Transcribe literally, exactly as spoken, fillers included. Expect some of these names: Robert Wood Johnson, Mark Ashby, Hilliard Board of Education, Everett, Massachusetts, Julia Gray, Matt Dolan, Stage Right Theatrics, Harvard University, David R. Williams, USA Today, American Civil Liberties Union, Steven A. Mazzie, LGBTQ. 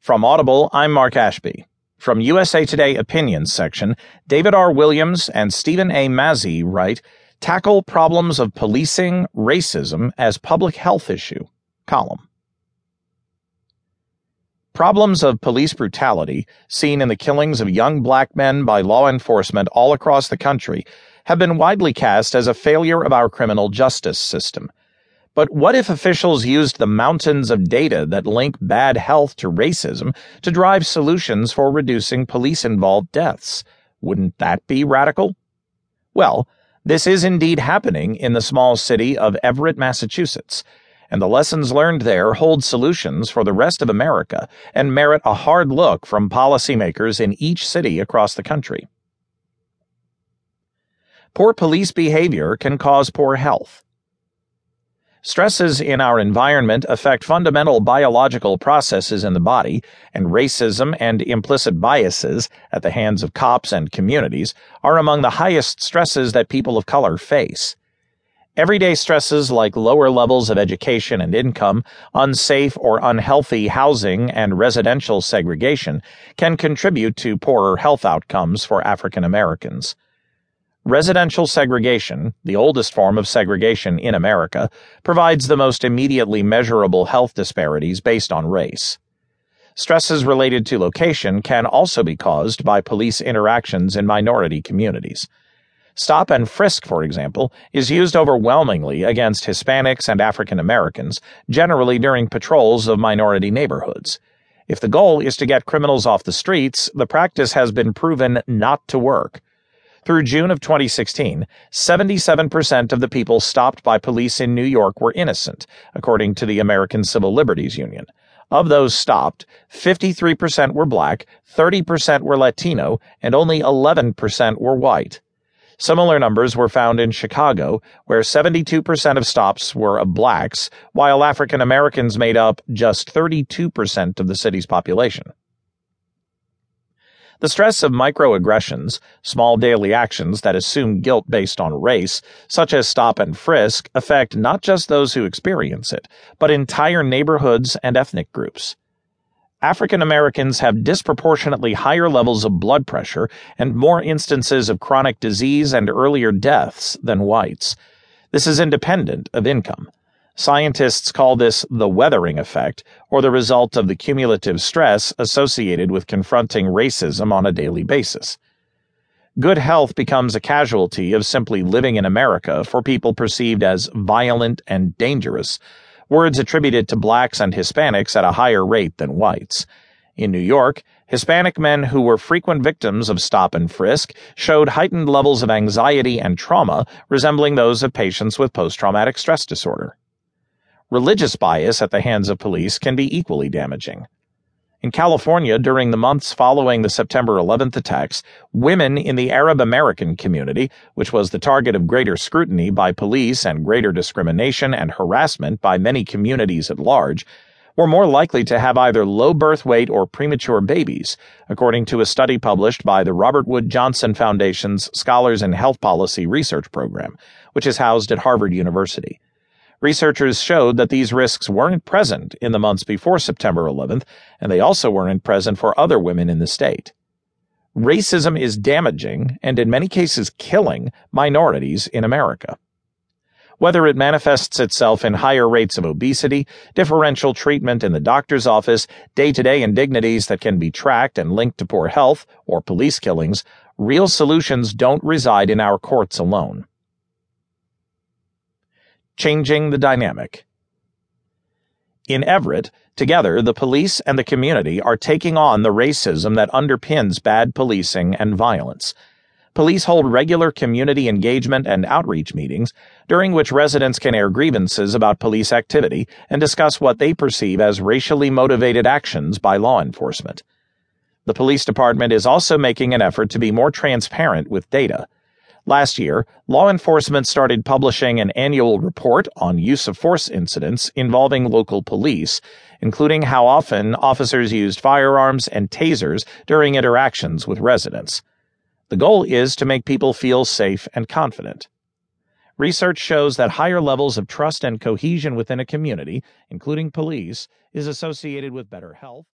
From Audible, I'm Mark Ashby. From U S A Today Opinions section, David R. Williams and Steven A. Mazzie write, Tackle Problems of Policing, Racism as Public Health Issue, column. Problems of police brutality, seen in the killings of young black men by law enforcement all across the country, have been widely cast as a failure of our criminal justice system. But what if officials used the mountains of data that link bad health to racism to drive solutions for reducing police-involved deaths? Wouldn't that be radical? Well, this is indeed happening in the small city of Everett, Massachusetts, and the lessons learned there hold solutions for the rest of America and merit a hard look from policymakers in each city across the country. Poor police behavior can cause poor health. Stresses in our environment affect fundamental biological processes in the body, and racism and implicit biases at the hands of cops and communities are among the highest stresses that people of color face. Everyday stresses like lower levels of education and income, unsafe or unhealthy housing, and residential segregation can contribute to poorer health outcomes for African Americans. Residential segregation, the oldest form of segregation in America, provides the most immediately measurable health disparities based on race. Stresses related to location can also be caused by police interactions in minority communities. Stop and frisk, for example, is used overwhelmingly against Hispanics and African Americans, generally during patrols of minority neighborhoods. If the goal is to get criminals off the streets, the practice has been proven not to work. Through June of twenty sixteen, seventy-seven percent of the people stopped by police in New York were innocent, according to the American Civil Liberties Union. Of those stopped, fifty-three percent were black, thirty percent were Latino, and only eleven percent were white. Similar numbers were found in Chicago, where seventy-two percent of stops were of blacks, while African Americans made up just thirty-two percent of the city's population. The stress of microaggressions, small daily actions that assume guilt based on race, such as stop and frisk, affect not just those who experience it, but entire neighborhoods and ethnic groups. African Americans have disproportionately higher levels of blood pressure and more instances of chronic disease and earlier deaths than whites. This is independent of income. Scientists call this the weathering effect, or the result of the cumulative stress associated with confronting racism on a daily basis. Good health becomes a casualty of simply living in America for people perceived as violent and dangerous, words attributed to blacks and Hispanics at a higher rate than whites. In New York, Hispanic men who were frequent victims of stop and frisk showed heightened levels of anxiety and trauma resembling those of patients with post-traumatic stress disorder. Religious bias at the hands of police can be equally damaging. In California, during the months following the September eleventh attacks, women in the Arab American community, which was the target of greater scrutiny by police and greater discrimination and harassment by many communities at large, were more likely to have either low birth weight or premature babies, according to a study published by the Robert Wood Johnson Foundation's Scholars in Health Policy Research Program, which is housed at Harvard University. Researchers showed that these risks weren't present in the months before September eleventh, and they also weren't present for other women in the state. Racism is damaging, and in many cases killing, minorities in America. Whether it manifests itself in higher rates of obesity, differential treatment in the doctor's office, day-to-day indignities that can be tracked and linked to poor health, or police killings, real solutions don't reside in our courts alone. Changing the dynamic. In Everett, together, the police and the community are taking on the racism that underpins bad policing and violence. Police hold regular community engagement and outreach meetings, during which residents can air grievances about police activity and discuss what they perceive as racially motivated actions by law enforcement. The police department is also making an effort to be more transparent with data. Last year, law enforcement started publishing an annual report on use of force incidents involving local police, including how often officers used firearms and tasers during interactions with residents. The goal is to make people feel safe and confident. Research shows that higher levels of trust and cohesion within a community, including police, is associated with better health.